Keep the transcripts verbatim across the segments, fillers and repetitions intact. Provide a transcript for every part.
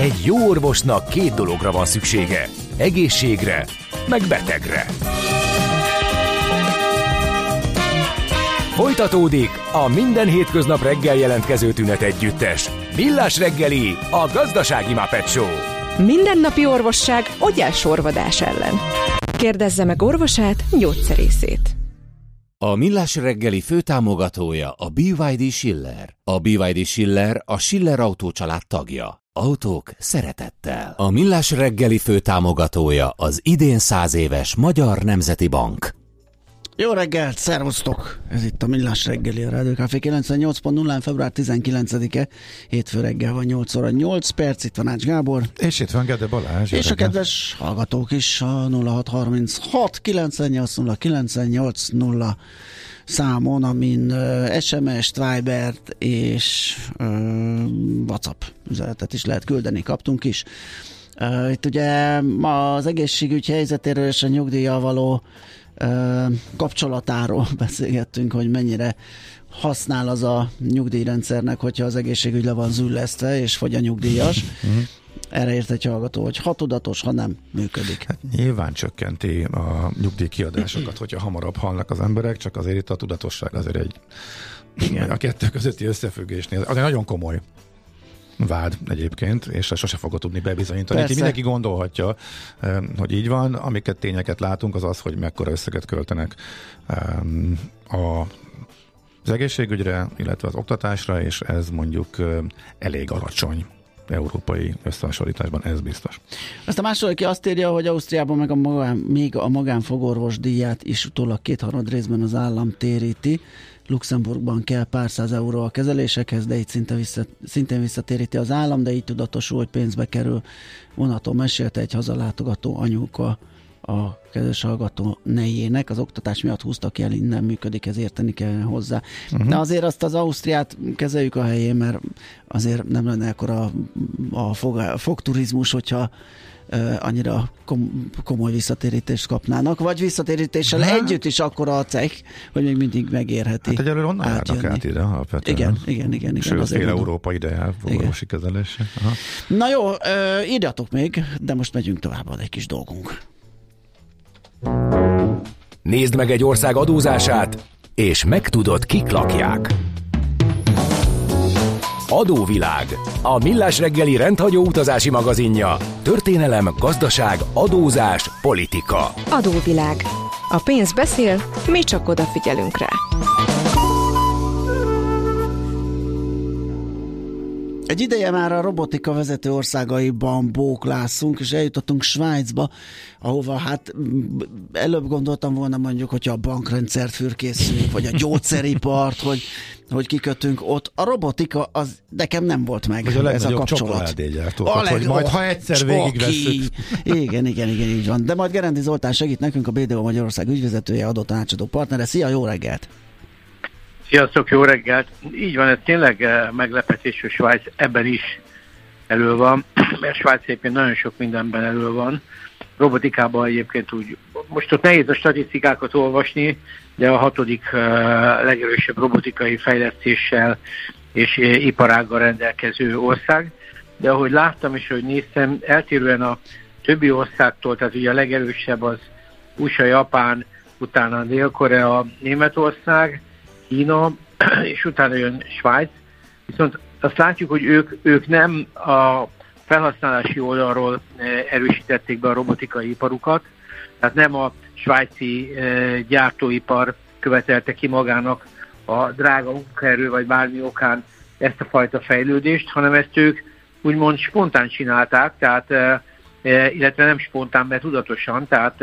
Egy jó orvosnak két dologra van szüksége. Egészségre, meg betegre. Folytatódik a minden hétköznap reggel jelentkező tünet együttes. Millás Reggeli, a gazdasági Muppet Show. Mindennapi orvosság agyásorvadás ellen. Kérdezze meg orvosát, gyógyszerészét. A Millás Reggeli főtámogatója a bé ipszilon dé Schiller. A bé ipszilon dé Schiller a Schiller autócsalád tagja. Autók szeretettel. A Millás Reggeli főtámogatója az idén száz éves Magyar Nemzeti Bank. Jó reggelt, szervusztok! Ez itt a Millás Reggeli, a Rádió Café kilencvennyolc pont nulla, február tizenkilencedike, hétfő reggel van nyolc óra nyolc perc, itt van Ács Gábor. És itt van Gede Balázs. És a kedves hallgatók is a nulla hat harminchat kilencvennyolc nulla kilencvennyolc nulla számon, amin uh, es em es-t, Vibert és uh, WhatsApp üzenetet is lehet küldeni, kaptunk is. Uh, itt ugye az egészségügy helyzetéről és a nyugdíjjal való kapcsolatáról beszélgettünk, hogy mennyire használ az a nyugdíjrendszernek, hogyha az egészségügy le van züllesztve, és fogy a nyugdíjas. Erre ért egy hallgató, hogy ha tudatos, ha nem, működik. Hát nyilván csökkenti a nyugdíjkiadásokat, hogyha hamarabb halnak az emberek, csak azért itt a tudatosság azért egy igen. A kettő közötti összefüggésnél. Az egy nagyon komoly vád egyébként, és sose fogod tudni bebizonyítani. Itt mindenki gondolhatja, hogy így van. Amiket tényeket látunk, az az, hogy mekkora összeget költenek a az egészségügyre, illetve az oktatásra, és ez mondjuk elég alacsony európai összehasonlításban, ez biztos. Azt a második ki azt írja, hogy Ausztriában meg a magán, még a magánfogorvos díját is utólag kétharmad részben az állam téríti. Luxemburgban kell pár száz euró a kezelésekhez, de itt szinte vissza, szintén visszatéríti az állam, de így tudatosul, hogy pénzbe kerül. Vonaton mesélte egy hazalátogató anyuka a kedves hallgató nejének. Az oktatás miatt húztak el, innen működik, ez érteni kell hozzá. Uh-huh. De azért azt az Ausztriát kezeljük a helyén, mert azért nem lenne ekkora a fogturizmus, hogyha annyira kom- komoly visszatérítést kapnának, vagy visszatérítéssel hát együtt is akkora a cech, hogy még mindig megérheti. Hát egyelőre onnan járnak át ide, alapvetően. Igen, igen, igen. igen Sőt, fél Európa ide jár, fogorvosi kezelésre. Na jó, írjatok még, de most megyünk tovább, van egy kis dolgunk. Nézd meg egy ország adózását, és megtudod, kik lakják. Adóvilág, a Millás Reggeli rendhagyó utazási magazinja. Történelem, gazdaság, adózás, politika. Adóvilág. A pénz beszél, mi csak odafigyelünk rá. Egy ideje már a robotika vezető országaiban bóklászunk, és eljutottunk Svájcba, ahova hát előbb gondoltam volna mondjuk, hogyha a bankrendszert fürkészünk, vagy a gyógyszeripart, hogy, hogy kikötünk ott. A robotika, az nekem nem volt meg ez a kapcsolat. A legnagyobb csokoládégyártókat, hogy majd ha egyszer végigveszünk. Igen, igen, igen, így van. De majd Gerendy Zoltán segít nekünk, a bé dé o Magyarország ügyvezetője, adótanácsadó partnere. Szia, jó reggelt! Sziasztok, jó reggelt! Így van, ez tényleg meglepetés, hogy Svájc ebben is elő van, mert Svájc egyébként nagyon sok mindenben elő van. Robotikában egyébként úgy, most ott nehéz a statisztikákat olvasni, de a hatodik uh, legerősebb robotikai fejlesztéssel és iparággal rendelkező ország. De ahogy láttam és ahogy néztem, eltérően a többi országtól, tehát ugye a legerősebb az u es á, Japán, utána Dél-Korea, Németország, Kína, és utána jön Svájc, viszont azt látjuk, hogy ők, ők nem a felhasználási oldalról erősítették be a robotikai iparukat, tehát nem a svájci gyártóipar követelte ki magának a drága munkaerő vagy bármi okán ezt a fajta fejlődést, hanem ezt ők úgymond spontán csinálták, tehát, illetve nem spontán, mert tudatosan, tehát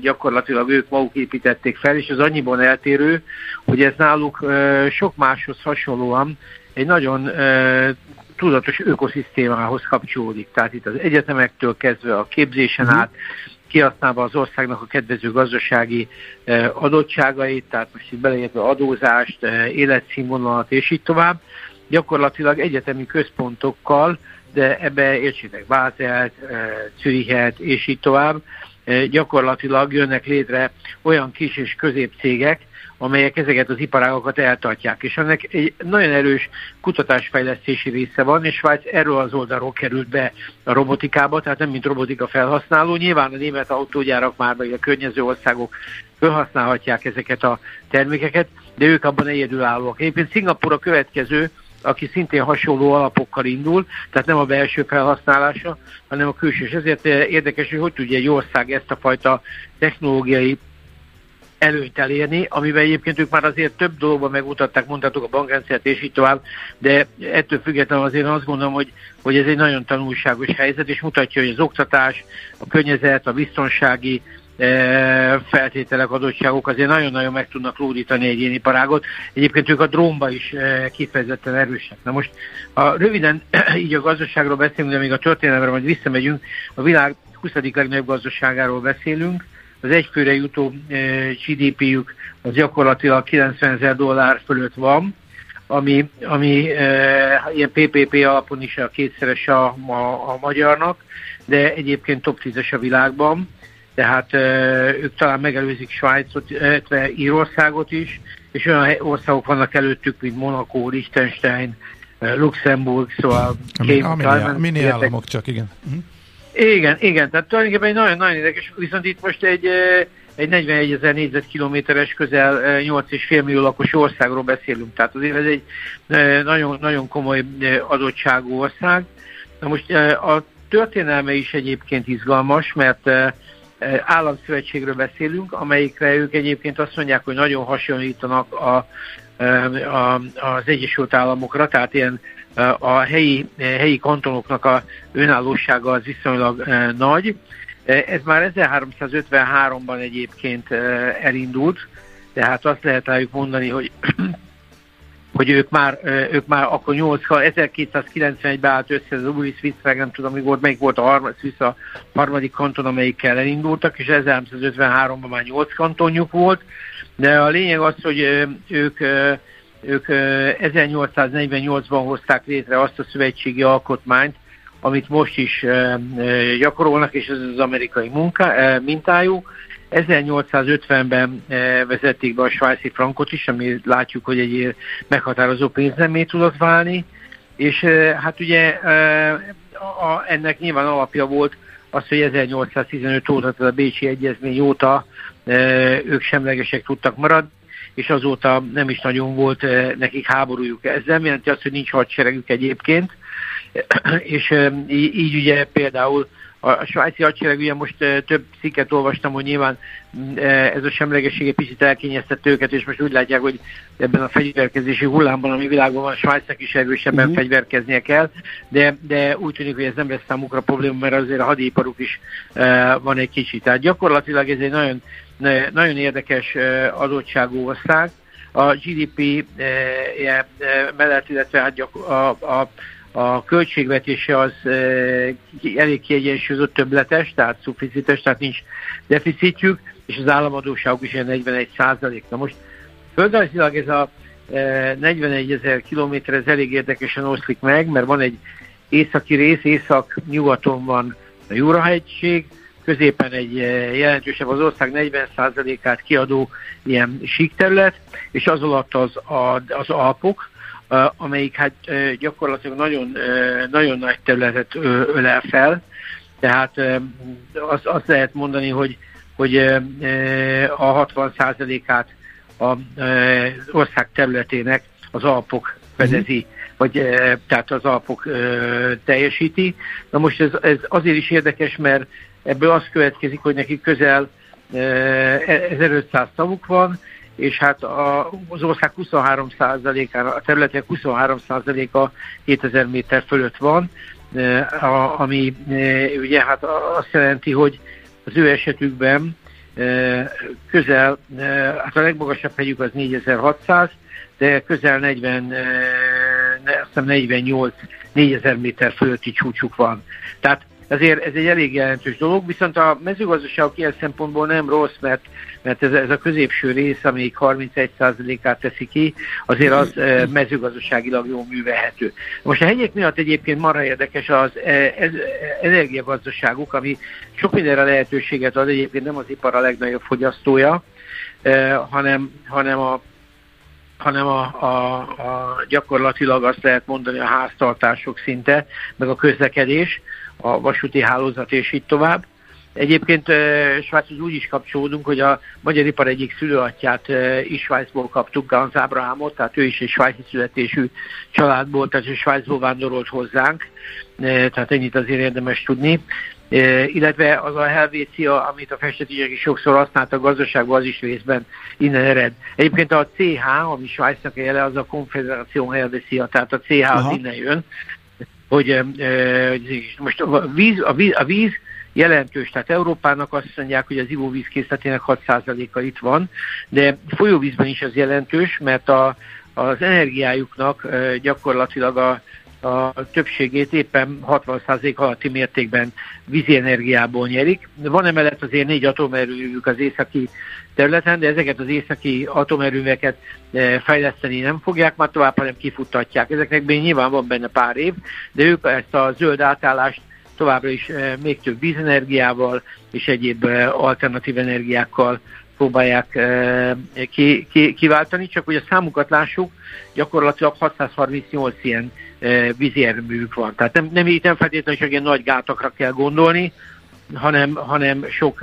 gyakorlatilag ők maguk építették fel, és az annyiban eltérő, hogy ez náluk sok máshoz hasonlóan egy nagyon tudatos ökoszisztémához kapcsolódik. Tehát itt az egyetemektől kezdve a képzésen át, kihasználva az országnak a kedvező gazdasági adottságait, tehát most itt beleértve adózást, életszínvonalat és így tovább, gyakorlatilag egyetemi központokkal, de ebbe értsétek Bázelt, Zürichelt és így tovább. gyakorlatilag jönnek létre olyan kis és középcégek, amelyek ezeket az iparágokat eltartják. És ennek egy nagyon erős kutatásfejlesztési része van, és Svájc erről az oldalról került be a robotikába, tehát nem mint robotika felhasználó. Nyilván a német autógyárak már, vagy a környező országok felhasználhatják ezeket a termékeket, de ők abban egyedülállóak. Egyébként Szingapúr a következő, aki szintén hasonló alapokkal indul, tehát nem a belső felhasználása, hanem a külső. És ezért érdekes, hogy hogy tudja egy ország ezt a fajta technológiai előnyt elérni, amiben egyébként ők már azért több dologban megmutatták, mondhatok a bankrendszert és így tovább, de ettől függetlenül azért azt gondolom, hogy, hogy ez egy nagyon tanulságos helyzet, és mutatja, hogy az oktatás, a környezet, a biztonsági feltételek, adottságok azért nagyon-nagyon meg tudnak lódítani egy ilyen iparágot. Egyébként ők a drónba is kifejezetten erősek. Na most a röviden így a gazdaságról beszélünk, de még a történelemre majd visszamegyünk. A világ huszadik legnagyobb gazdaságáról beszélünk. Az egyfőre jutó gé dé pé-jük az gyakorlatilag kilencvenezer dollár fölött van, ami, ami e, ilyen pé pé pé alapon is a kétszeres a, a, a magyarnak, de egyébként top tízes a világban. Tehát e, ők talán megelőzik Svájcot, illetve Írországot is, és olyan országok vannak előttük, mint Monaco, Liechtenstein, Luxemburg, szóval... A mini államok csak, igen. Igen, igen, tehát tulajdonképpen egy nagyon-nagyon érdekes, viszont itt most egy, egy negyvenegyezer négyzetkilométeres, közel nyolc egész öt millió lakos országról beszélünk, tehát azért ez egy nagyon, nagyon komoly adottságú ország. Na most a történelme is egyébként izgalmas, mert államszövetségről beszélünk, amelyikre ők egyébként azt mondják, hogy nagyon hasonlítanak a, a, az Egyesült Államokra, tehát ilyen a helyi, helyi kantonoknak a önállósága az viszonylag nagy. Ez már ezerháromszázötvenháromban egyébként elindult, tehát azt lehet rájuk mondani, hogy, hogy ők, már, ők már akkor ezerkétszázkilencvenegyben állt össze az új Switzerland, nem tudom, mi volt, melyik volt a harmadik, Swiss a harmadik kanton, amelyikkel elindultak, és ezerháromszázötvenháromban már nyolc kantonjuk volt, de a lényeg az, hogy ők Ők ezernyolcszáznegyvennyolcban hozták létre azt a szövetségi alkotmányt, amit most is gyakorolnak, és ez az amerikai munka, mintájú. ezernyolcszázötvenben vezették be a svájci frankot is, ami látjuk, hogy egy meghatározó pénznemé tudott válni, és hát ugye ennek nyilván alapja volt az, hogy ezernyolcszáztizenöt óta, tehát a Bécsi Egyezmény óta ők semlegesek tudtak maradni, és azóta nem is nagyon volt nekik háborújuk. Ez nem jelenti azt, hogy nincs hadseregük egyébként, és így ugye például a svájci hadsereg, ugye most több cikket olvastam, hogy nyilván ez a semlegesség egy picit elkényeztett őket, és most úgy látják, hogy ebben a fegyverkezési hullámban, ami világban van, a Svájcnak is erősebben uh-huh. fegyverkeznie kell, de, de úgy tűnik, hogy ez nem lesz számukra probléma, mert azért a hadiparuk is van egy kicsit. Tehát gyakorlatilag ez egy nagyon nagyon érdekes adottságú ország. A gé dé pé mellett, illetve a, a, a költségvetése az elég kiegyensúlyozott, többletes, tehát szuficites, tehát nincs deficitjük, és az államadóságuk is ilyen negyvenegy százalék. Na most földrajzilag ez a negyvenegyezer kilométer, ez elég érdekesen oszlik meg, mert van egy északi rész, észak-nyugaton van a Jura-hegység, középen egy jelentősebb, az ország negyven százalékát kiadó ilyen síkterület, és az alatt az, az Alpok, amelyik hát gyakorlatilag nagyon, nagyon nagy területet ölel fel. Tehát azt az lehet mondani, hogy, hogy a hatvan százalékát az ország területének az Alpok fedezi, vagy tehát az Alpok teljesíti. Na most ez, ez azért is érdekes, mert ebből az következik, hogy nekik közel ezerötszáz tavuk van, és hát az ország huszonhárom százalékán, a területek huszonhárom százaléka kétezer méter fölött van, ami ugye hát azt jelenti, hogy az ő esetükben közel, hát a legmagasabb hegyük az négyezer-hatszáz, de közel negyven, negyvennyolc négyezer méter fölötti csúcsuk van. Tehát Ezért ez egy elég jelentős dolog, viszont a mezőgazdaság ilyen szempontból nem rossz, mert, mert ez, ez a középső rész, amelyik harmincegy százalékát teszi ki, azért az mezőgazdaságilag jól művelhető. Most a hegyek miatt egyébként marha érdekes az energiagazdaságuk, ami sok mindenre lehetőséget ad, egyébként nem az ipar a legnagyobb fogyasztója, hanem, hanem a hanem a, a, a gyakorlatilag azt lehet mondani a háztartások szinte, meg a közlekedés, a vasúti hálózat és így tovább. Egyébként Svájchoz úgy is kapcsolódunk, hogy a magyar ipar egyik szülőatyját is Svájcból kaptuk, Gans Ábrahámot, tehát ő is egy svájci születésű családból, tehát Svájcból vándorolt hozzánk, tehát ennyit azért érdemes tudni. Illetve az a Helvécia, amit a festetések is sokszor használtak a gazdaságban, az is részben innen ered. Egyébként a cé há, ami Svájcnak a jele, az a Konfederáció Helvécia, tehát a cé há az Aha. innen jön. Hogy, hogy most a víz, a, víz, a víz jelentős, tehát Európának azt mondják, hogy az ivóvíz készletének hat százaléka itt van, de folyóvízben is az jelentős, mert a, az energiájuknak gyakorlatilag a a többségét éppen hatvan százalék alatti mértékben vízi energiából nyerik. Van emellett azért négy atomerőművük az északi területen, de ezeket az északi atomerőműveket fejleszteni nem fogják már tovább, hanem kifuttatják. Ezeknek még nyilván van benne pár év, de ők ezt a zöld átállást továbbra is még több vízenergiával és egyéb alternatív energiákkal próbálják ki, ki, kiváltani, csak hogy a számukat lássuk, gyakorlatilag hatszázharmincnyolc ilyen vízi erőművük van. Tehát nem, nem, nem feltétlenül csak ilyen nagy gátakra kell gondolni, hanem, hanem sok,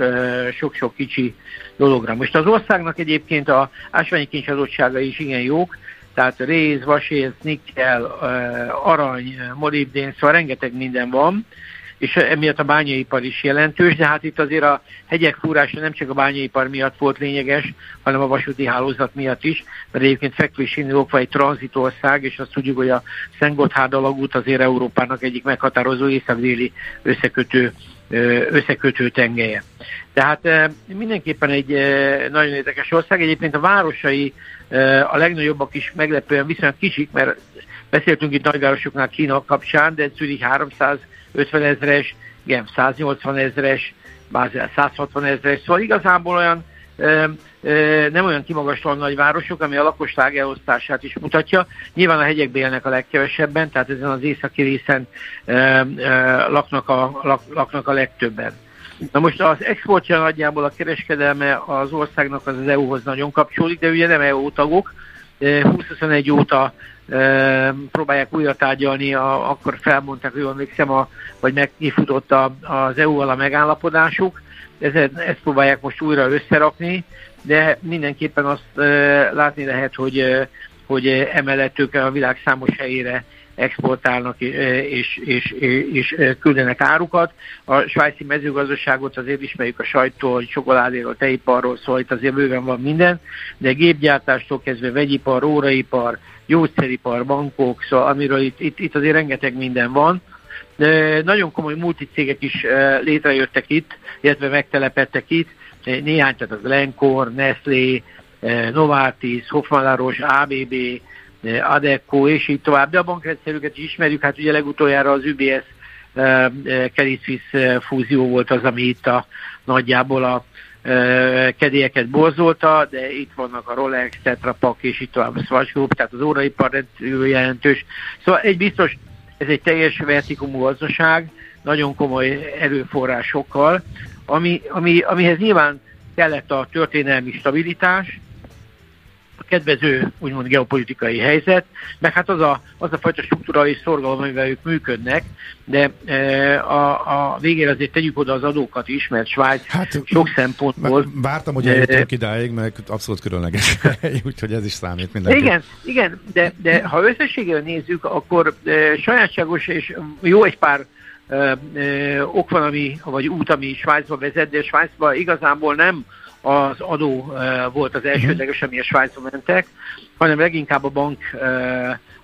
sok-sok kicsi dologra. Most az országnak egyébként a ásványi kincs adottságai is igen jók, tehát réz, vaséz, nikkel, arany, molibdén, szóval rengeteg minden van, és emiatt a bányaipar is jelentős, de hát itt azért a hegyek fúrása nem csak a bányaipar miatt volt lényeges, hanem a vasúti hálózat miatt is, mert egyébként fekvésínű okva egy tranzitország, és azt tudjuk, hogy a Szent-Gotthárd alagút azért Európának egyik meghatározó észak-déli összekötő, összekötő tengelye. Tehát mindenképpen egy nagyon érdekes ország, egyébként a városai a legnagyobbak is meglepően viszonylag kicsik, mert beszéltünk itt nagyvárosoknál Kína kapcsán, de Zürich háromszázötven ezres, Genf száznyolcvan ezres, Bázel százhatvan ezres, szóval igazából olyan, ö, ö, nem olyan kimagaslóan nagyvárosok, ami a lakosság elosztását is mutatja. Nyilván a hegyekben élnek a legkevesebben, tehát ezen az északi részen ö, ö, laknak, a, lak, laknak a legtöbben. Na most az exportja nagyjából a kereskedelme az országnak az, az é u-hoz nagyon kapcsolódik, de ugye nem é u tagok, húsz huszonegy óta e, próbálják újra tárgyalni, a, akkor felmondták, jól emlékszem, a, vagy megkifutott a, az é u-val a megállapodásuk. Ezen, ezt próbálják most újra összerakni, de mindenképpen azt e, látni lehet, hogy, hogy emellett ők a világ számos helyére exportálnak és, és, és, és küldenek árukat. A svájci mezőgazdaságot azért ismerjük a sajttól, csokoládéról, tejiparról, szóval itt azért bőven van minden, de gépgyártástól kezdve vegyipar, óraipar, gyógyszeripar, bankok, szóval amiről itt, itt, itt azért rengeteg minden van. De nagyon komoly multicégek is létrejöttek itt, illetve megtelepedtek itt, néhány, tehát az Glencore, Nestlé, Novartis, Hoffmann-Laroche, á bé bé, Adecco és így tovább, de a bankrendszerüket is ismerjük, hát ugye legutoljára az u bé es Credit Suisse fúzió volt az, ami itt a, nagyjából a kedélyeket borzolta, de itt vannak a Rolex, Tetra Pak és így tovább a Swatch Group, tehát az óraipar rendszerű jelentős. Szóval egy biztos, ez egy teljes vertikumú gazdaság, nagyon komoly erőforrásokkal, ami, ami, amihez nyilván kellett a történelmi stabilitás, kedvező, úgymond geopolitikai helyzet, meg hát az a, az a fajta struktúra és szorgalom, amivel ők működnek, de e, a, a végére azért tegyük oda az adókat is, mert Svájc hát, sok szempontból... Vártam, hogy eljöttünk idáig, mert abszolút különleges hely, úgyhogy ez is számít mindenki. Igen, igen, de, de ha összességében nézzük, akkor e, sajátságos és jó egy pár e, e, ok van, ami, vagy út, ami Svájcba vezet, de Svájcba igazából nem az adó volt az elsődleges, ami a Svájcba mentek, hanem leginkább a bank,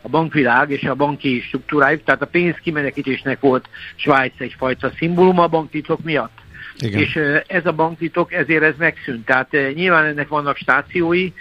a bankvilág és a banki struktúrájuk, tehát a pénzkimenekítésnek volt Svájc egyfajta szimbóluma a banktitok miatt. Igen. És ez a banktitok, ezért ez megszűnt. Tehát nyilván ennek vannak stációi,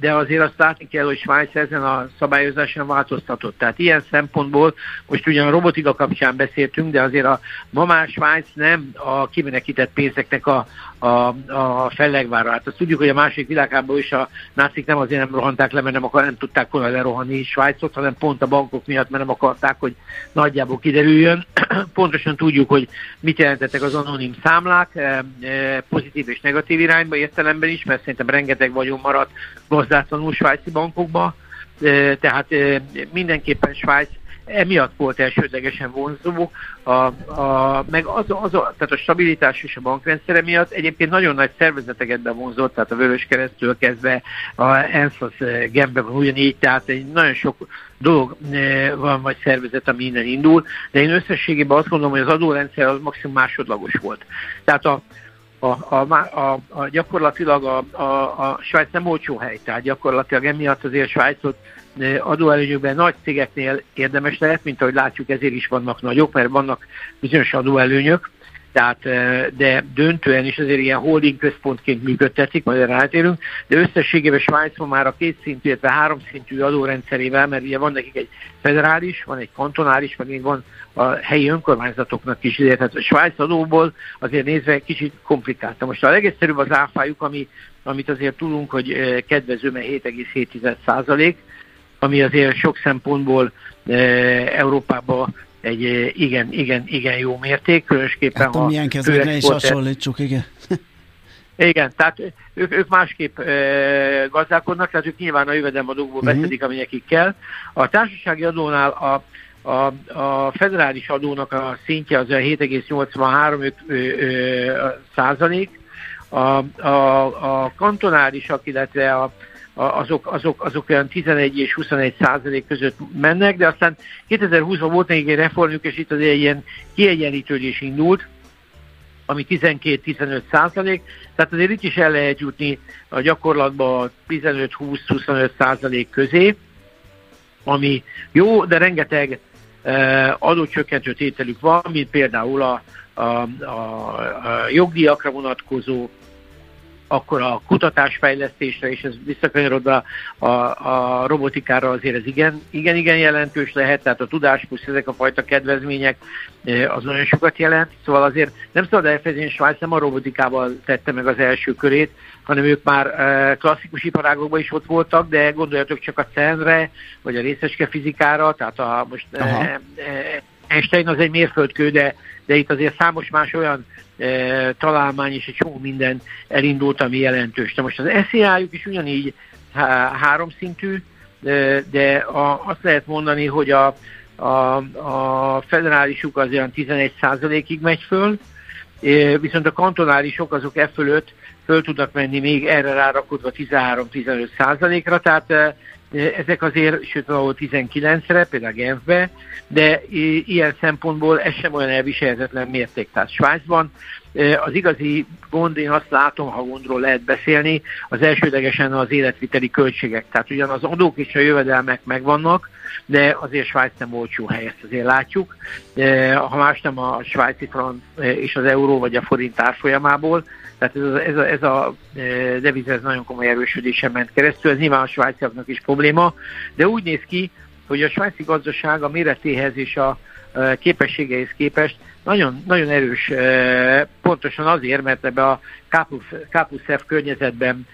de azért azt látni kell, hogy Svájc ezen a szabályozáson változtatott. Tehát ilyen szempontból most ugyan a robotika kapcsán beszéltünk, de azért a, ma már Svájc nem a kimenekített pénzeknek a, a, a fellegvára. Hát azt tudjuk, hogy a második világháborúban is a nácik nem azért nem rohanták le, mert nem, akar, nem tudták volna lerohanni Svájcot, hanem pont a bankok miatt, mert nem akarták, hogy nagyjából kiderüljön. Pontosan tudjuk, hogy mit jelentettek az anonim számlák, pozitív és negatív irányba értelemben is, mert szerintem rengeteg vagyon maradt gazdátlanul svájci bankokba, tehát mindenképpen Svájc emiatt volt elsődlegesen vonzó, a, a, meg az, az a, tehát a stabilitás és a bankrendszere miatt egyébként nagyon nagy szervezeteket bevonzott, tehát a Vöröskereszttől kezdve a ENSZ-hoz Genben van ugyanígy, tehát egy nagyon sok dolog van, vagy szervezet, ami innen indul, de én összességében azt gondolom, hogy az adórendszer az maximum másodlagos volt. Tehát a A, a, a, a gyakorlatilag a, a, a Svájc nem olcsó hely, tehát gyakorlatilag emiatt azért Svájcot adóelőnyökben nagy cégeknél érdemes lehet, mint ahogy látjuk, ezért is vannak nagyok, mert vannak bizonyos adóelőnyök, tehát, de döntően is azért ilyen holding központként működtetik, majd erre átérünk, de összességében Svájcban már a kétszintű, illetve háromszintű adórendszerével, mert ugye van nekik egy federális, van egy kantonális, meg még van a helyi önkormányzatoknak is, tehát a Svájc adóból azért nézve kicsit komplikálta. Most a legegyszerűbb az áfájuk, ami, amit azért tudunk, hogy kedvező, mert hét egész hét százalék, ami azért sok szempontból e, Európában egy igen, igen, igen jó mérték, különösképpen hát, ha... milyen kezdve, ne is hasonlítsuk, igen. Igen, tehát ők, ők másképp e, gazdálkodnak, tehát ők nyilván a jövedelemadókból uh-huh. beszedik, ami nekik kell. A társasági adónál a, a, a federális adónak a szintje az hét egész nyolcvanhárom százalék, a, a, a kantonálisak, illetve a Azok, azok, azok olyan tizenegy és huszonegy százalék között mennek, de aztán kétezer-húszban volt nekik egy reformjuk, és itt azért egy ilyen kiegyenlítődés indult, ami tizenkét-tizenöt százalék, tehát azért itt is el lehet jutni a gyakorlatban tizenöt-húsz-huszonöt százalék közé, ami jó, de rengeteg eh, adócsökkentő tételük van, mint például a, a, a, a jogdíjakra vonatkozó, akkor a kutatásfejlesztésre, és ez visszakanyarodva a, a robotikára azért ez igen, igen, igen jelentős lehet, tehát a tudás plusz ezek a fajta kedvezmények, az nagyon sokat jelent, szóval azért nem szabad elfelejteni, Svájc nem a robotikával tette meg az első körét, hanem ők már klasszikus iparágokban is ott voltak, de gondoljatok csak a cé e en-re, vagy a részecske fizikára, tehát a most... Einstein az egy mérföldkő, de, de itt azért számos más olyan e, találmány és egy csomó minden elindult, ami jelentős. De most az es zé á-juk is ugyanígy há, háromszintű, de, de a, azt lehet mondani, hogy a, a, a federálisuk az olyan tizenegy százalékig megy föl, e, viszont a kantonálisok azok e fölött föl tudnak menni még erre rárakodva tizenhárom-tizenöt százalékra, tehát e, ezek azért, sőt valahol tizenkilencre, például Genfbe, de ilyen szempontból ez sem olyan elviselhetetlen mérték. Tehát Svájcban az igazi gond, én azt látom, ha gondról lehet beszélni, az elsődlegesen az életviteli költségek. Tehát ugyan az adók és a jövedelmek megvannak, de azért Svájc nem olcsó hely, ezt azért látjuk. Ha más nem a svájci franc és az euró vagy a forint árfolyamából, tehát ez a, ez a, ez a deviz ez nagyon komoly erősödésen ment keresztül, ez nyilván a svájciaknak is probléma, de úgy néz ki, hogy a svájci gazdaság a méretéhez és a képességeihez képest nagyon, nagyon erős, pontosan azért, mert ebbe a K plusz F környezetben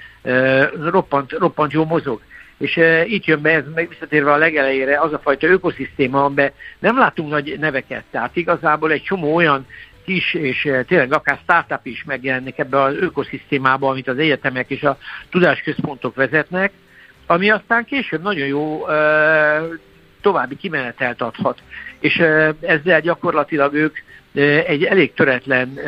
roppant, roppant jó mozog. És itt jön be, ez meg visszatérve a legelejére, az a fajta ökoszisztéma, amiben nem látunk nagy neveket, tehát igazából egy csomó olyan kis, és tényleg akár startup is megjelenik ebbe az ökoszisztémába, amit az egyetemek és a tudásközpontok vezetnek, ami aztán később nagyon jó további kimenetelt adhat. És ezzel gyakorlatilag ők egy elég töretlen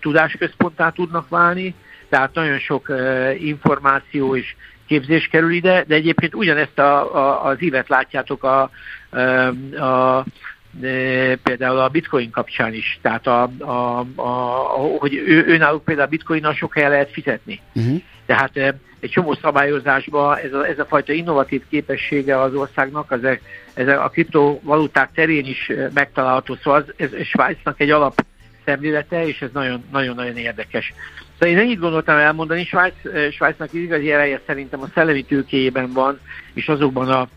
tudásközponttá tudnak válni, tehát nagyon sok információ és képzés kerül ide, de egyébként ugyanezt a, a, az ívet látjátok a, a, a De például a bitcoin kapcsán is, tehát a, a, a, hogy ő, őnáluk például a bitcoinnal sok helyen lehet fizetni. Uh-huh. Tehát egy csomó szabályozásban ez a, ez a fajta innovatív képessége az országnak, az, ez a kriptovaluták terén is megtalálható, szóval ez, ez Svájcnak egy alap szemlélete, és ez nagyon-nagyon érdekes. Szóval én ennyit gondoltam elmondani, Svájc, Svájcnak igazi ereje szerintem a szellemi tőkéjében van, és azokban a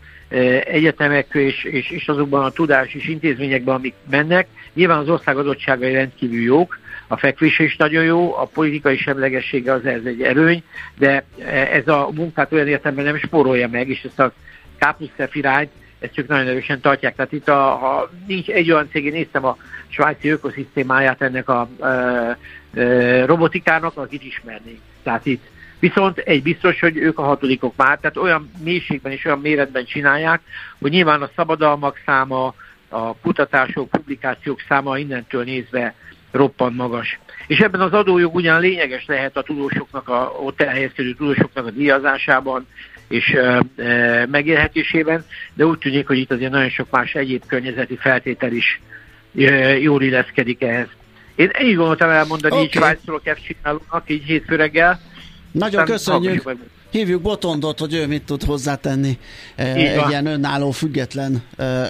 egyetemek és, és, és azokban a tudás és intézményekben, amik mennek. Nyilván az ország adottságai rendkívül jók, a fekvése is nagyon jó, a politikai semlegessége az ez egy erőny, de ez a munkát olyan értelemben nem spórolja meg, és ezt a K plusz F irányt, ezt ők nagyon erősen tartják. Tehát itt, a, ha nincs egy olyan cég, én néztem a svájci ökoszisztémáját ennek a e, e, robotikának, akit ismernék. Tehát itt viszont egy biztos, hogy ők a hatodikok már, tehát olyan mélységben és olyan méretben csinálják, hogy nyilván a szabadalmak száma, a kutatások, publikációk száma innentől nézve roppant magas. És ebben az adójog ugyan lényeges lehet a tudósoknak, a, ott elhelyezkedő tudósoknak a díjazásában és e, e, megélhetésében, de úgy tűnik, hogy itt azért nagyon sok más egyéb környezeti feltétel is e, jól illeszkedik ehhez. Én ennyit gondoltam elmondani, okay. Így Svájcról csinálónak, így hétfő reggel. Nagyon aztán köszönjük, hívjuk Botondot, hogy ő mit tud hozzátenni egy ilyen önálló, független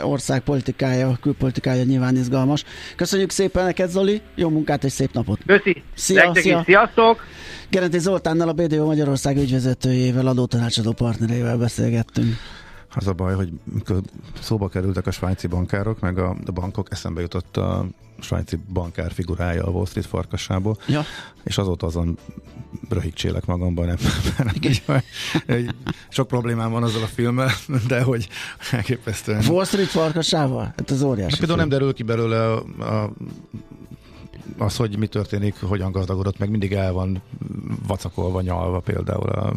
ország politikája, külpolitikája nyilván izgalmas. Köszönjük szépen neked, Zoli, jó munkát és szép napot! Köszi! Szia, szia. Sziasztok! Gerendy Zoltánnal, a bé dé o Magyarország ügyvezetőjével, adótanácsadó partnerével beszélgettünk. Az a baj, hogy szóba kerültek a svájci bankárok, meg a, a bankok, eszembe jutott a svájci bankár figurája a Wall Street farkasából, ja. És azóta azon röhigcsélek magamban. Nem, nem, nem, nem, sok problémám van azzal a filmmel, de hogy elképesztően. Wall Street farkasával? Hát ez óriási. Például nem derül ki belőle a, a az, hogy mi történik, hogyan gazdagodott, meg mindig el van vacakolva, nyalva például. A...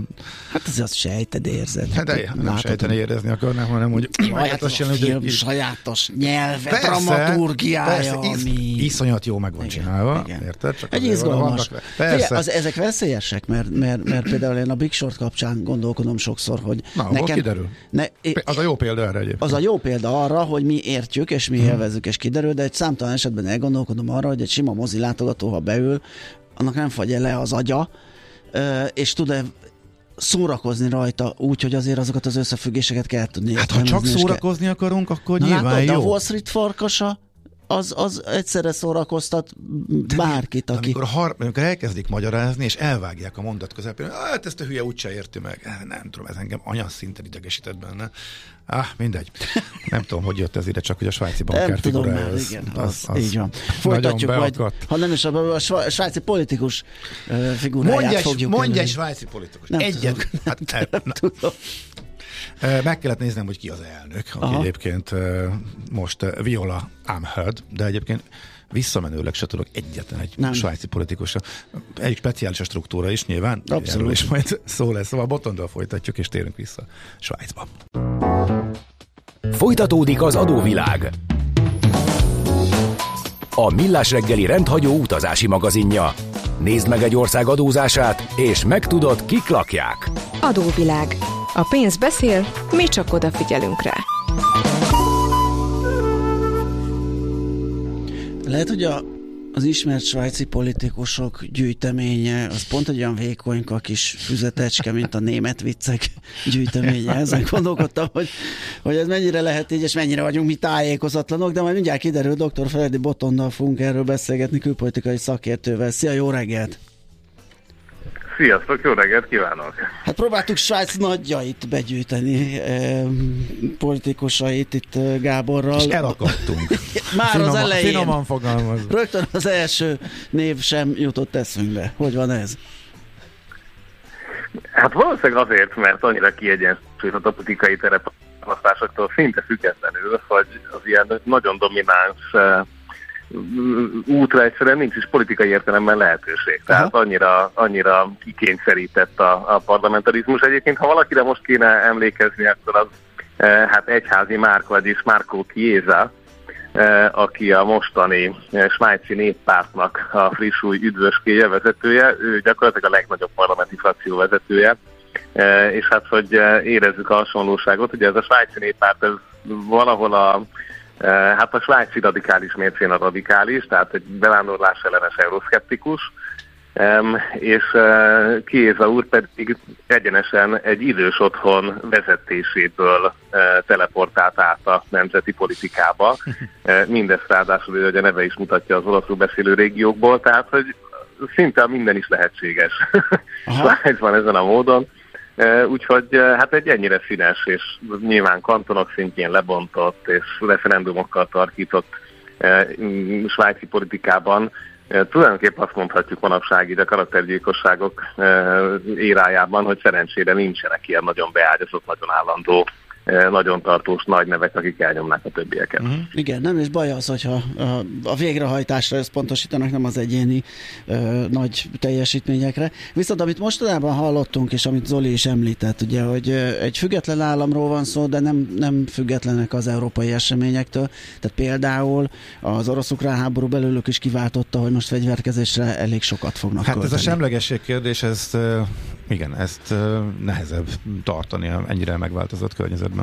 Hát ez azt sejted, érzed. Hát de, nem sejteni érezni akarnám, hanem úgy... Sajátos jelen, film, így... sajátos nyelve, persze, dramaturgiája. Persze, is, ami... iszonyat jó meg van igen, csinálva. Igen. Érted? Csak egy izgalmas. Vannak... Persze. Ugye, az, ezek veszélyesek, mert, mert, mert például én a Big Short kapcsán gondolkodom sokszor, hogy... Na, nekem... kiderül. Ne... Az a jó példa erre egyébként. Az a jó példa arra, hogy mi értjük, és mi élvezzük, és kiderül, de egy számtalan esetben elgondolkodom arra, hogy egy sima mozi látogató, ha beül, annak nem fagy le az agya, és tud-e szórakozni rajta úgy, hogy azért azokat az összefüggéseket kell tudni. Hát ha csak szórakozni kell. Akarunk, akkor na, nyilván látod, jó. A Wall Street farkasa az, az egyszerre szórakoztat bárkit, aki... Amikor, har, amikor elkezdik magyarázni, és elvágják a mondat közepén, hát ezt a hülye úgyse érti meg. Nem tudom, ez engem anyas szinten idegesített benne. Ah, mindegy. Nem tudom, hogy jött ez ide, csak hogy a svájci bankár figura. Nem tudom már, igen. Az, az, az így van. Folytatjuk majd, ha nem is a, a svájci politikus uh, figuráját mondj fogjuk. Mondj egy svájci politikus. Nem Egyet. Tudom. Hát, nem, nem, nem tudom. Meg kellett néznem, hogy ki az elnök, aki aha. Egyébként most Viola Amherd, de egyébként visszamenőleg se tudok egyetlen egy nem. Svájci politikusra. Egy speciális a struktúra is nyilván, erről is majd szó lesz. Szóval Botondal folytatjuk, és térünk vissza Svájcba. Folytatódik az adóvilág. A Millás Reggeli rendhagyó utazási magazinja. Nézd meg egy ország adózását, és megtudod, kik lakják. Adóvilág. A pénz beszél, mi csak odafigyelünk rá. Lehet, hogy a, az ismert svájci politikusok gyűjteménye, az pont egy olyan vékonyka kis füzetecske, mint a német viccek gyűjteménye. Ezen gondolkodtam, hogy, hogy ez mennyire lehet így, és mennyire vagyunk mi tájékozatlanok, de majd mindjárt kiderül, doktor Feledy Botondal fogunk erről beszélgetni, külpolitikai szakértővel. Szia, jó reggelt! Sziasztok, jó reggelt kívánok! Hát próbáltuk Svájc nagyjait begyűjteni, eh, politikusait itt Gáborral. És elakadtunk. Már finoman, az elején. Finoman fogalmazva. Rögtön az első név sem jutott eszünkbe. Hogy van ez? Hát valószínűleg azért, mert annyira kiegyensúlyozott a politikai terep a választásoktól szinte függetlenül, hogy az ilyen nagyon domináns útra egyszerűen nincs is politikai értelemben lehetőség. Tehát annyira, annyira kikényszerített a, a parlamentarizmus. Egyébként, ha valakire most kéne emlékezni, akkor az eh, hát egyházi Márk, vagyis Marco Chiesa, eh, aki a mostani eh, Svájci Néppártnak a friss új üdvöskéje vezetője, ő gyakorlatilag a legnagyobb parlamenti frakció vezetője, eh, és hát, hogy érezzük a hasonlóságot, ugye ez a Svájci Néppárt, ez valahol a hát a svájci radikális mércén a radikális, tehát egy bevándorlás ellenes euroszkeptikus, és Chiesa úr pedig egyenesen egy idős otthon vezetéséből teleportált át a nemzeti politikába. Mindezt ráadásul, hogy a neve is mutatja, az olaszul beszélő régiókból, tehát hogy szinte minden is lehetséges Svájcban ezen a módon. Úgyhogy hát egy ennyire színes, és nyilván kantonok szintjén lebontott és referendumokkal tarkított svájci politikában tulajdonképp azt mondhatjuk manapság így a karaktergyilkosságok érájában, hogy szerencsére nincsenek ilyen nagyon beágyazott, nagyon állandó, nagyon tartós nagy nevek, akik elnyomnák a többieket. Uh-huh. Igen, nem is baj az, hogyha a végrehajtásra összpontosítanak, nem az egyéni ö, nagy teljesítményekre. Viszont amit mostanában hallottunk, és amit Zoli is említett, ugye, hogy egy független államról van szó, de nem, nem függetlenek az európai eseményektől. Tehát például az orosz-ukrán háború belőlük is kiváltotta, hogy most fegyverkezésre elég sokat fognak hát költeni. Hát ez a semlegesség kérdés, ezt, igen, ezt nehezebb tartani ennyire megváltozott környezetben.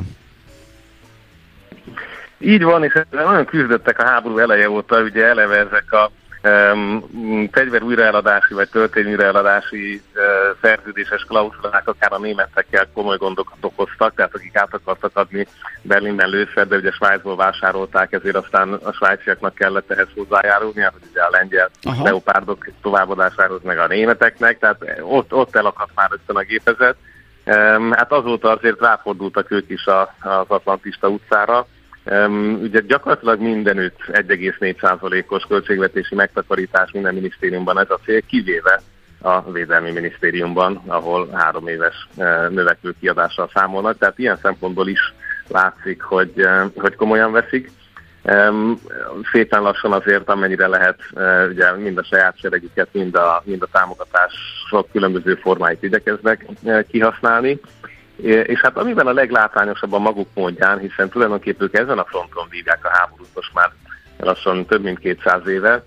Így van, és nagyon küzdöttek a háború eleje óta, ugye eleve ezek a um, fegyver újraeladási vagy töltény újraeladási uh, szerződéses klauzulák akár a németekkel komoly gondokat okoztak, tehát akik át akartak adni Berlinben lőszert, de ugye Svájcból vásárolták, ezért aztán a svájciaknak kellett ehhez hozzájárulni, hogy ugye a lengyel Aha. leopárdok továbbadásához meg a németeknek, tehát ott, ott elakadt már összen a gépezet. Hát azóta azért ráfordultak ők is az Atlantista utcára. Ugye gyakorlatilag mindenütt egy egész négy százalékos költségvetési megtakarítás minden minisztériumban ez a cél, kivéve a Védelmi Minisztériumban, ahol három éves növekvő kiadással számolnak. Tehát ilyen szempontból is látszik, hogy, hogy komolyan veszik. Szépen lassan azért, amennyire lehet, ugye mind a saját seregüket, mind a, mind a támogatások különböző formáit igyekeznek kihasználni. És hát amiben a leglátványosabb a maguk módján, hiszen tulajdonképpen ők ezen a fronton vívják a háborút most már lassan több mint kétszáz éve,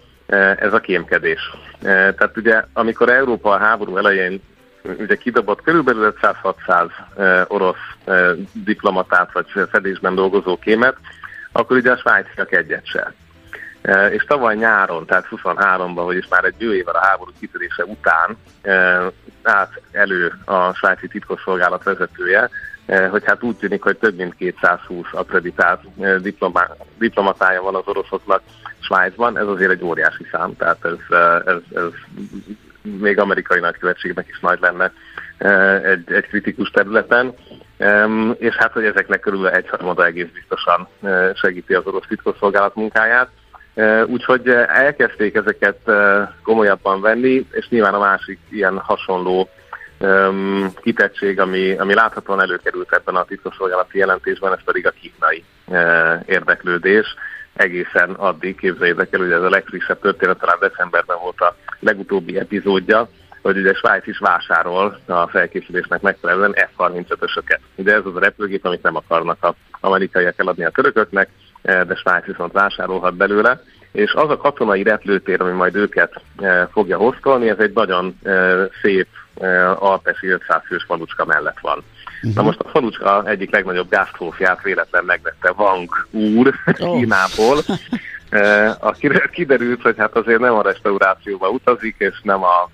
ez a kémkedés. Tehát ugye amikor Európa a háború elején ugye kidobott körülbelül ötszáz-hatszáz orosz diplomatát vagy fedésben dolgozó kémet, akkor ugye a svájciak egyet sem. E, és tavaly nyáron, tehát huszonháromban, vagyis már egy jó évvel a háború kitörése után e, állt elő a svájci titkosszolgálat vezetője, e, hogy hát úgy tűnik, hogy több mint kétszázhúsz akkreditált e, diplomá, diplomatája van az oroszoknak Svájcban, ez azért egy óriási szám, tehát ez, ez, ez még amerikai nagykövetségnek is nagy lenne e, egy, egy kritikus területen. Um, és hát, hogy ezeknek körülbelül egyharmada egész biztosan uh, segíti az orosz titkosszolgálat munkáját. Uh, úgyhogy uh, elkezdték ezeket uh, komolyabban venni, és nyilván a másik ilyen hasonló um, kitettség, ami, ami láthatóan előkerült ebben a titkosszolgálati jelentésben, ez pedig a kínai uh, érdeklődés. Egészen addig képzeljétek el, hogy ez a legfrissebb történet, talán decemberben volt a legutóbbi epizódja, hogy ugye Svájc is vásárol a felkészülésnek megfelelően ef harmincötösöket. Ugye ez az a repülőgép, amit nem akarnak az amerikaiak eladni a törököknek, de Svájc viszont vásárolhat belőle, és az a katonai repülőtér, ami majd őket fogja hoztolni, ez egy nagyon szép alpesi ötszáz fős falucska mellett van. Uh-huh. Na most a falucska egyik legnagyobb gáztrófját véletlen megvette Wang úr oh. Kínából, akiről kiderült, hogy hát azért nem a restaurációba utazik, és nem a...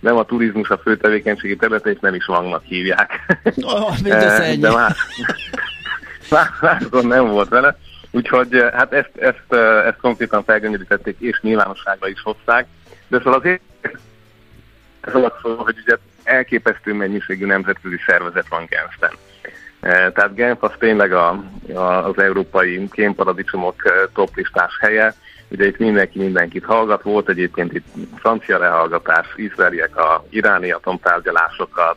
nem a turizmus a fő tevékenységi területe, és nem is Wangnak hívják. Oh, de más, máskor nem volt vele. Úgyhogy hát ezt, ezt, ezt konkrétan felgöngyölítették, és nyilvánosságra is hozták. De szóval azért ez alatt szól, hogy ugye elképesztő mennyiségű nemzetközi szervezet van Genfben. Tehát Genf az tényleg a, a, az európai kémparadicsomok toplistás helye. Ugye itt mindenki mindenkit hallgat, volt egyébként itt francia lehallgatás, izraeliek a iráni atomtárgyalásokat,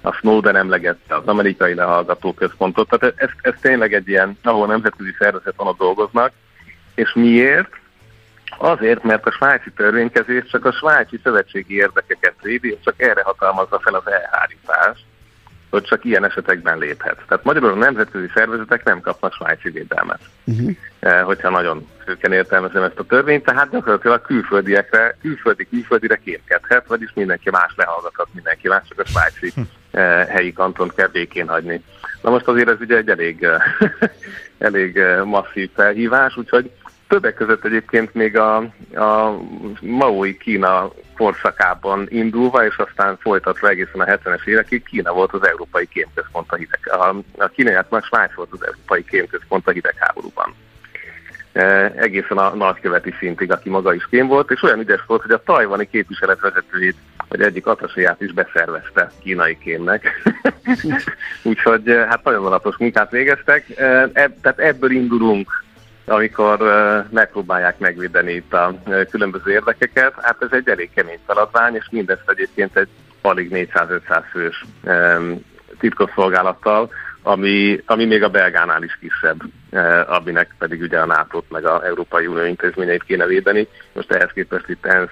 a Snowden emlegette az amerikai lehallgató központot, tehát ez, ez tényleg egy ilyen, ahol nemzetközi szervezet van, ott dolgoznak. És miért? Azért, mert a svájci törvénykezés csak a svájci szövetségi érdekeket védi, és csak erre hatalmazza fel az elhárítást, hogy csak ilyen esetekben léphet. Tehát magyarul a nemzetközi szervezetek nem kapnak svájci védelmet, uh-huh. eh, hogyha nagyon szőken értelmezem ezt a törvényt, tehát gyakorlatilag külföldiekre, külföldi külföldire kémkedhet, vagyis mindenki más lehallgathat, mindenki más, csak a svájci eh, helyi kantont kell békén hagyni. Na most azért ez ugye egy elég, elég masszív felhívás, úgyhogy többek között egyébként még a, a maói Kína korszakában indulva, és aztán folytatva egészen a hetvenes évekig Kína volt az európai kémközpont a hideg. A Kínaiak már Svájc volt az európai kémközpont a hidegháborúban. Egészen a nagyköveti szintig, aki maga is kém volt, és olyan ügyes volt, hogy a tajvani képviseletvezetőjét, vagy egyik atraséját is beszervezte kínai kémnek. Úgyhogy hát nagyon alapos munkát végeztek. Ebb, tehát ebből indulunk, amikor megpróbálják megvédeni itt a különböző érdekeket. Hát ez egy elég kemény feladvány, és mindezt egyébként egy alig négyszáz-ötszáz fős titkosszolgálattal, Ami, ami még a belgánál is kisebb, eh, aminek pedig ugye a nátót meg az Európai Unió intézményeit kéne védeni. Most ehhez képest itt ENSZ,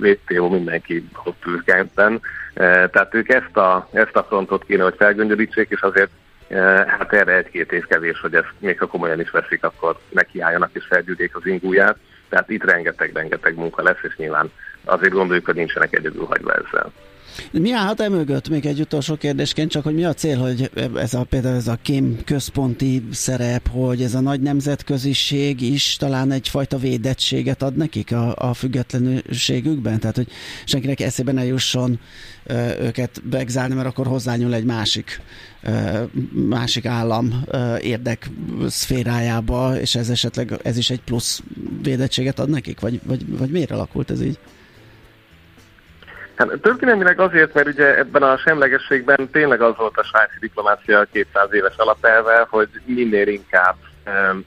vé té ó, mindenki ott ülkányben. Eh, tehát ők ezt a, ezt a frontot kéne, hogy felgöngyölítsék, és azért eh, hát erre egy-két év kevés, hogy ezt még ha komolyan is veszik, akkor nekiálljanak és felgyűjték az ingúját. Tehát itt rengeteg-rengeteg munka lesz, és nyilván azért gondoljuk, hogy nincsenek egyedül hagyva ezzel. Mi állhat e mögött? Még egy utolsó kérdésként, csak hogy mi a cél, hogy ez a, például ez a kém központi szerep, hogy ez a nagy nemzetköziség is talán egyfajta védettséget ad nekik a, a függetlenségükben? Tehát, hogy senkinek eszébe ne jusson ö, őket begzálni, mert akkor hozzányúl egy másik, ö, másik állam ö, érdek szférájába, és ez esetleg ez is egy plusz védettséget ad nekik? Vagy, vagy, vagy miért alakult ez így? Hát, történelmileg azért, mert ugye ebben a semlegességben tényleg az volt a svájci diplomácia kétszáz éves alapelve, hogy minél inkább,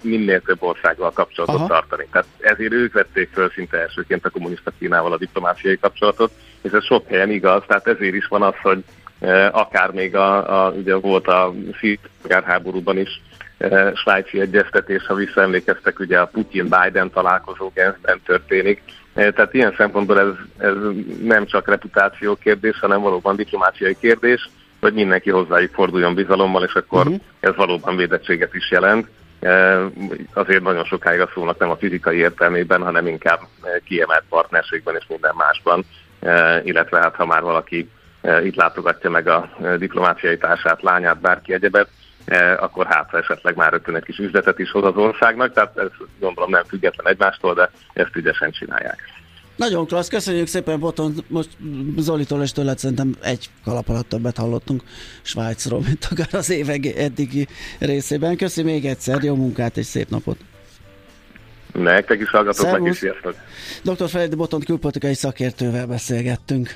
minél több országgal kapcsolatot Aha. tartani. Tehát ezért ők vették föl szinte elsőként a kommunista Kínával a diplomáciai kapcsolatot, és ez sok helyen igaz, tehát ezért is van az, hogy akár még a, a, ugye volt a szír-polgárháborúban is svájci egyeztetés, ha visszaemlékeztek, ugye a Putin-Biden találkozó Genfben történik. Tehát ilyen szempontból ez, ez nem csak reputáció kérdés, hanem valóban diplomáciai kérdés, hogy mindenki hozzájuk forduljon bizalommal, és akkor uh-huh. ez valóban védettséget is jelent. Azért nagyon sokáig a szónak nem a fizikai értelmében, hanem inkább kiemelt partnerségben és minden másban, illetve hát ha már valaki itt látogatja meg a diplomáciai társát, lányát, bárki egyebet, akkor hátra esetleg már rögtön egy kis üzletet is hoz az országnak, tehát ez gondolom nem független egymástól, de ezt ügyesen csinálják. Nagyon klassz, köszönjük szépen, Botond, most Zolitól és tőled szerintem egy kalap alatt többet hallottunk Svájcról, mint akár az éveg eddigi részében. Köszi még egyszer, jó munkát és szép napot! Nektek is hallgatok, meg is sziasztok! doktor Feledy Botond külpolitikai szakértővel beszélgettünk.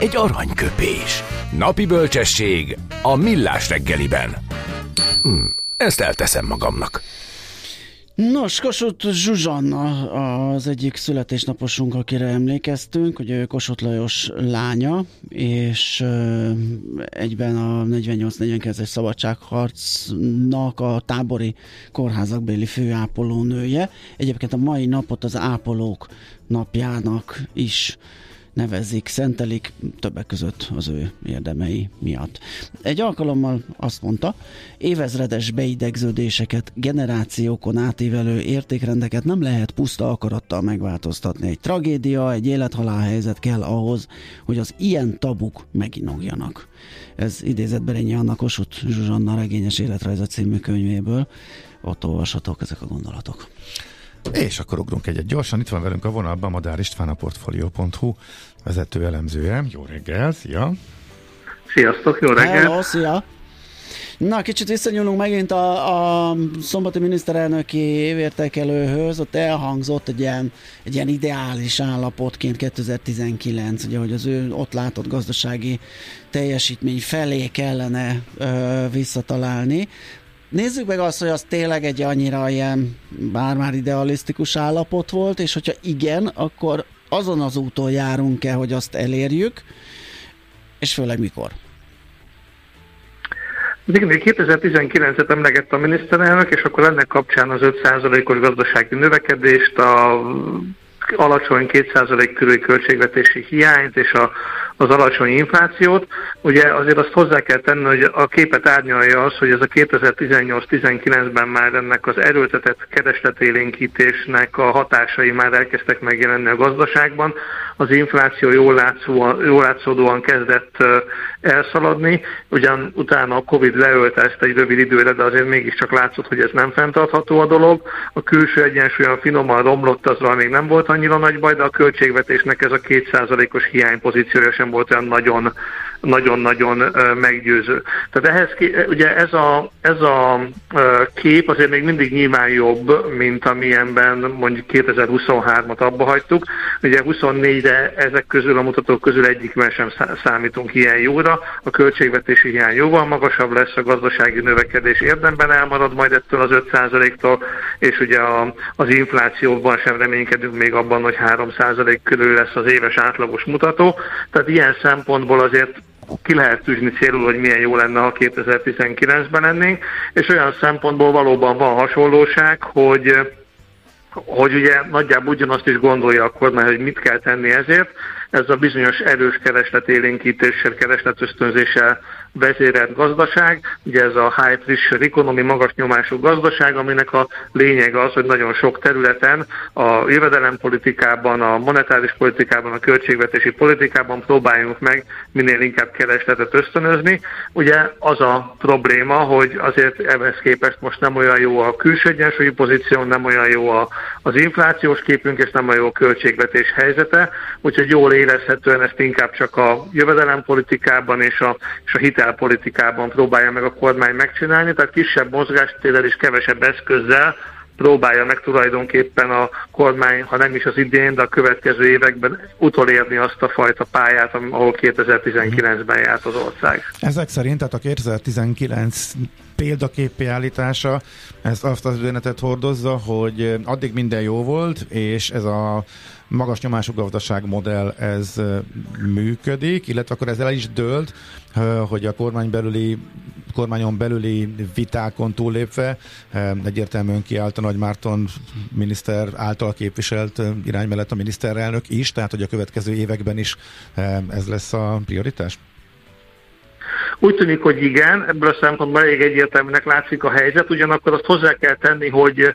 egy aranyköpés. Napi bölcsesség a Millás Reggeliben. Hm, ezt elteszem magamnak. Nos, Kossuth Zsuzsanna az egyik születésnaposunk, akire emlékeztünk, hogy ő Kossuth Lajos lánya, és egyben a negyvennyolc negyvenkilences szabadságharcnak a tábori kórházakbéli főápolónője. Egyébként a mai napot az ápolók napjának is nevezik, szentelik, többek között az ő érdemei miatt. Egy alkalommal azt mondta, évezredes beidegződéseket, generációkon átívelő értékrendeket nem lehet puszta akarattal megváltoztatni. Egy tragédia, egy élethalál helyzet kell ahhoz, hogy az ilyen tabuk meginogjanak. Ez idézett Berényi Anna Kossuth Zsuzsanna regényes életrajza című könyvéből. Ott olvashatók ezek a gondolatok. És akkor ugrunk egyet gyorsan, itt van velünk a vonalban Madár István, a Portfolio.hu vezető elemzője. Jó reggel, szia! Sziasztok, jó reggel! Hello, szia! Na, kicsit visszanyúlunk megint a, a szombati miniszterelnöki évértékelőhöz, ott elhangzott egy ilyen, egy ilyen ideális állapotként kétezer-tizenkilenc, ugye, hogy az ő ott látott gazdasági teljesítmény felé kellene ö, visszatalálni. Nézzük meg azt, hogy az tényleg egy annyira ilyen bár-már idealisztikus állapot volt, és hogyha igen, akkor azon az úton járunk-e, hogy azt elérjük, és főleg mikor? Még kétezer-tizenkilencet emlegett a miniszterelnök, és akkor ennek kapcsán az öt százalékos gazdasági növekedést, a alacsony két százalék körüli költségvetési hiányt és a, az alacsony inflációt. Ugye azért azt hozzá kell tenni, hogy a képet árnyalja az, hogy ez a kétezer-tizennyolc-tizenkilencben már ennek az erőltetett keresletélénkítésnek a hatásai már elkezdtek megjelenni a gazdaságban. Az infláció jól, látszóan, jól látszódóan kezdett elszaladni, ugyan utána a Covid leölte ezt egy rövid időre, de azért mégiscsak látszott, hogy ez nem fenntartható a dolog. A külső egyensúlyon finoman romlott, azra még nem volt annyira nagy baj, de a költségvetésnek ez a kétszázalékos hiánypozíciója sem volt olyan nagyon, nagyon-nagyon meggyőző. Tehát ehhez ké- ugye ez a, ez a kép azért még mindig nyilván jobb, mint amilyenben mondjuk kétezer-huszonhármat abba hagytuk. Ugye huszonnégyre ezek közül, a mutatók közül egyikben sem számítunk ilyen jóra. A költségvetési hiány jóval magasabb lesz, a gazdasági növekedés érdemben elmarad majd ettől az öt százaléktól, és ugye a, az inflációban sem reménykedünk még abban, hogy három százalék körül lesz az éves átlagos mutató. Tehát ilyen szempontból azért ki lehet tűzni célul, hogy milyen jó lenne, ha kétezer-tizenkilencben lennénk, és olyan szempontból valóban van hasonlóság, hogy, hogy ugye nagyjából ugyanazt is gondolja a kormány, hogy mit kell tenni ezért. Ez a bizonyos erős keresletélénkítéssel, keresletösztönzéssel vezérelt gazdaság, ugye ez a high pressure economy, magas nyomású gazdaság, aminek a lényege az, hogy nagyon sok területen, a jövedelempolitikában, a monetáris politikában, a költségvetési politikában próbáljunk meg minél inkább keresletet ösztönözni. Ugye az a probléma, hogy azért ehhez képest most nem olyan jó a külső egyensúlyi pozíció, nem olyan jó a, az inflációs képünk, és nem olyan jó a költségvetés helyzete, úgyhogy jól érezhetően ezt inkább csak a jövedelempolitikában és a, és a hitelpolitikában próbálja meg a kormány megcsinálni, tehát kisebb mozgástérrel és kevesebb eszközzel próbálja meg tulajdonképpen a kormány, ha nem is az idén, de a következő években utolérni azt a fajta pályát, ahol kétezer-tizenkilencben járt az ország. Ezek szerint tehát a kétezer-tizenkilenc példaképpé állítása ezt azt az üzenetet hordozza, hogy addig minden jó volt, és ez a magas nyomású gazdaság modell ez működik, illetve akkor ezzel el is dőlt, hogy a kormány belüli, kormányon belüli vitákon túllépve egyértelműen kiállt a Nagy Márton miniszter által képviselt irány mellett a miniszterelnök is, tehát hogy a következő években is ez lesz a prioritás? Úgy tűnik, hogy igen, ebből a szempontból elég egyértelműnek látszik a helyzet, ugyanakkor azt hozzá kell tenni, hogy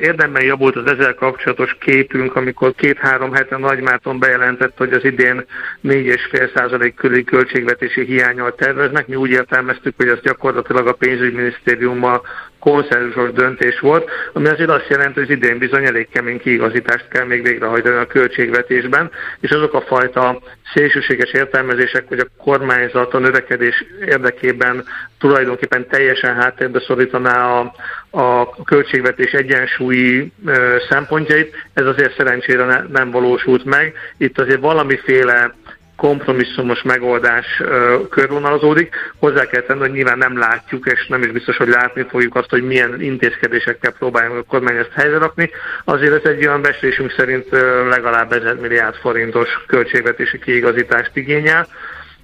érdemben javult az ezzel kapcsolatos képünk, amikor két-három hete Nagy Márton bejelentett, hogy az idén négy egész öt százalék körüli költségvetési hiánnyal terveznek. Mi úgy értelmeztük, hogy ez gyakorlatilag a pénzügyminisztériummal konszenzusos döntés volt, ami azért azt jelenti, hogy idén bizony elég kemény kiigazítást kell még végrehajtani a költségvetésben, és azok a fajta szélsőséges értelmezések, hogy a kormányzat a növekedés érdekében tulajdonképpen teljesen háttérbe szorítaná a, a költségvetés egyensúlyi ö, szempontjait, ez azért szerencsére ne, nem valósult meg. Itt azért valamiféle kompromisszumos megoldás uh, körvonalazódik. Hozzá kell tenni, hogy nyilván nem látjuk, és nem is biztos, hogy látni fogjuk azt, hogy milyen intézkedésekkel próbáljuk a kormány ezt helyre rakni. Azért ez egy olyan becslésünk szerint uh, legalább ezer milliárd forintos költségvetési kiigazítást igényel.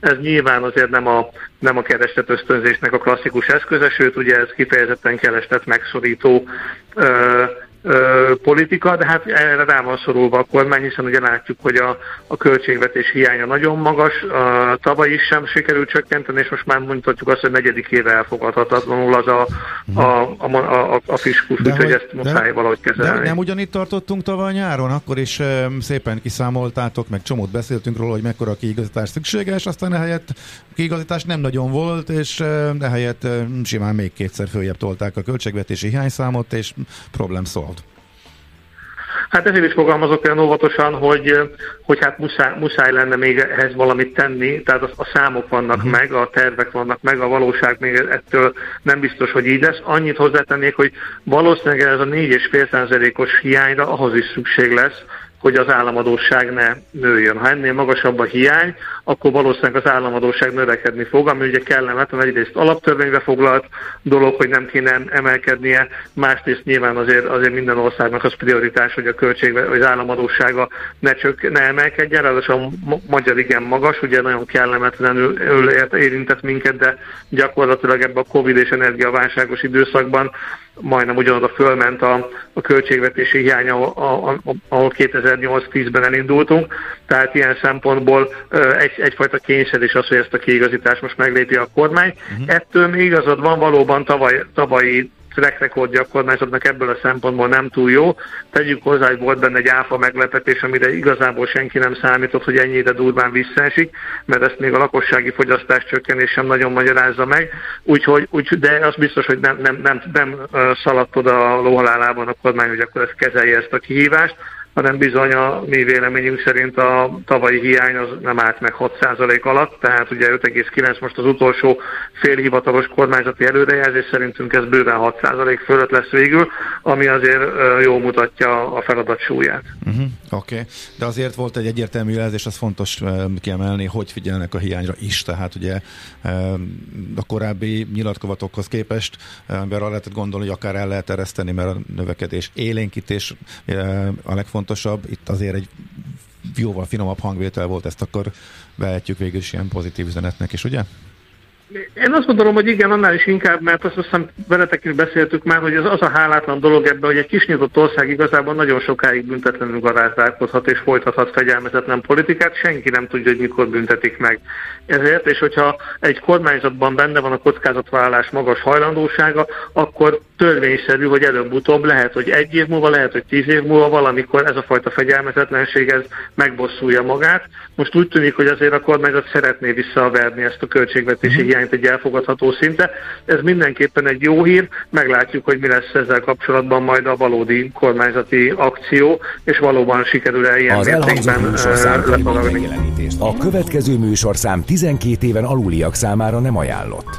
Ez nyilván azért nem a, nem a kereslet ösztönzésnek a klasszikus eszköze, sőt, ugye ez kifejezetten kereslet megszorító uh, politika, de hát erre rá van szorulva a kormány, hiszen ugye látjuk, hogy a, a költségvetés hiánya nagyon magas, a, tavaly is sem sikerült csökkenteni, és most már mondhatjuk azt, hogy negyedik éve elfogadhatatlanul az a, a, a, a, a fiskus, úgyhogy ezt muszáj valahogy kezelni. De nem ugyanitt tartottunk tavaly nyáron, akkor is um, szépen kiszámoltátok, meg csomót beszéltünk róla, hogy mekkora a kiigazítás szükséges, aztán ehelyett kiigazítás nem nagyon volt, és um, ehelyett um, simán még kétszer följebb tolták a költségvetési hiányszámot, és problém szól. Hát ezért is fogalmazok olyan óvatosan, hogy, hogy hát muszáj, muszáj lenne még ehhez valamit tenni, tehát a, a számok vannak meg, a tervek vannak meg, a valóság még ettől nem biztos, hogy így lesz. Annyit hozzátennék, hogy valószínűleg ez a négy egész öt százalékos hiányra ahhoz is szükség lesz, hogy az államadósság ne nőjön. Ha ennél magasabb a hiány, akkor valószínűleg az államadósság növekedni fog, ami ugye kellemetlen, egyrészt alaptörvénybe foglalt dolog, hogy nem kéne emelkednie, másrészt nyilván azért, azért minden országnak az prioritás, hogy a költségvetés, az államadóssága ne, csök, ne emelkedjen, ráadásul a magyar igen magas, ugye nagyon kellemetlenül érintett minket, de gyakorlatilag ebben a Covid és energiaválságos időszakban majdnem ugyanoda fölment a, a költségvetési hiány, ahol kétezer-nyolc-tízben elindultunk. Tehát ilyen szempontból egy, egyfajta kényszerés az, hogy ezt a kiigazítást most meglépi a kormány. Uh-huh. Ettől még igazad van, valóban tavaly, tavalyi track-rekordja a kormányzatnak ebből a szempontból nem túl jó. Tegyük hozzá, hogy volt benne egy áfa meglepetés, amire igazából senki nem számított, hogy ennyire durván visszaesik, mert ezt még a lakossági fogyasztás csökkenés sem nagyon magyarázza meg. Úgyhogy, úgy, de az biztos, hogy nem, nem, nem, nem szaladt oda a lóhalálában a kormány, hogy akkor ezt kezelje ezt a kihívást, hanem bizony a mi véleményünk szerint a tavalyi hiány az nem állt meg hat százalék alatt, tehát ugye öt egész kilenc most az utolsó félhivatalos kormányzati előrejelzés, szerintünk ez bőven hat százalék fölött lesz végül, ami azért jól mutatja a feladat súlyát. Uh-huh, Oké, okay. De azért volt egy egyértelmű jelzés, az fontos kiemelni, hogy figyelnek a hiányra is, tehát ugye a korábbi nyilatkozatokhoz képest ember arra lehetett gondolni, hogy akár el lehet ereszteni, mert a növekedés élénkítés a legfontosabb. Itt azért egy jóval finomabb hangvétel volt, ezt akkor behetjük végül is ilyen pozitív üzenetnek is, ugye? Én azt gondolom, hogy igen, annál is inkább, mert azt hiszem veletek is beszéltük már, hogy az, az a hálátlan dolog ebben, hogy egy kisnyitott ország igazából nagyon sokáig büntetlenül garázdálkodhat és folytathat fegyelmezetlen politikát, senki nem tudja, hogy mikor büntetik meg. Ezért, és hogyha egy kormányzatban benne van a kockázatvállalás magas hajlandósága, akkor törvényszerű, hogy előbb-utóbb lehet, hogy egy év múlva, lehet, hogy tíz év múlva valamikor ez a fajta fegyelmezetlenség ez megbosszulja magát. Most úgy tűnik, hogy azért a kormányzat szeretné visszaverni ezt a költségvetési hiányt egy elfogadható szinte. Ez mindenképpen egy jó hír, meglátjuk, hogy mi lesz ezzel kapcsolatban majd a valódi kormányzati akció, és valóban sikerül-e ilyen mértékben lepalagni. A következő műsorszám tizenkét éven aluliak számára nem ajánlott.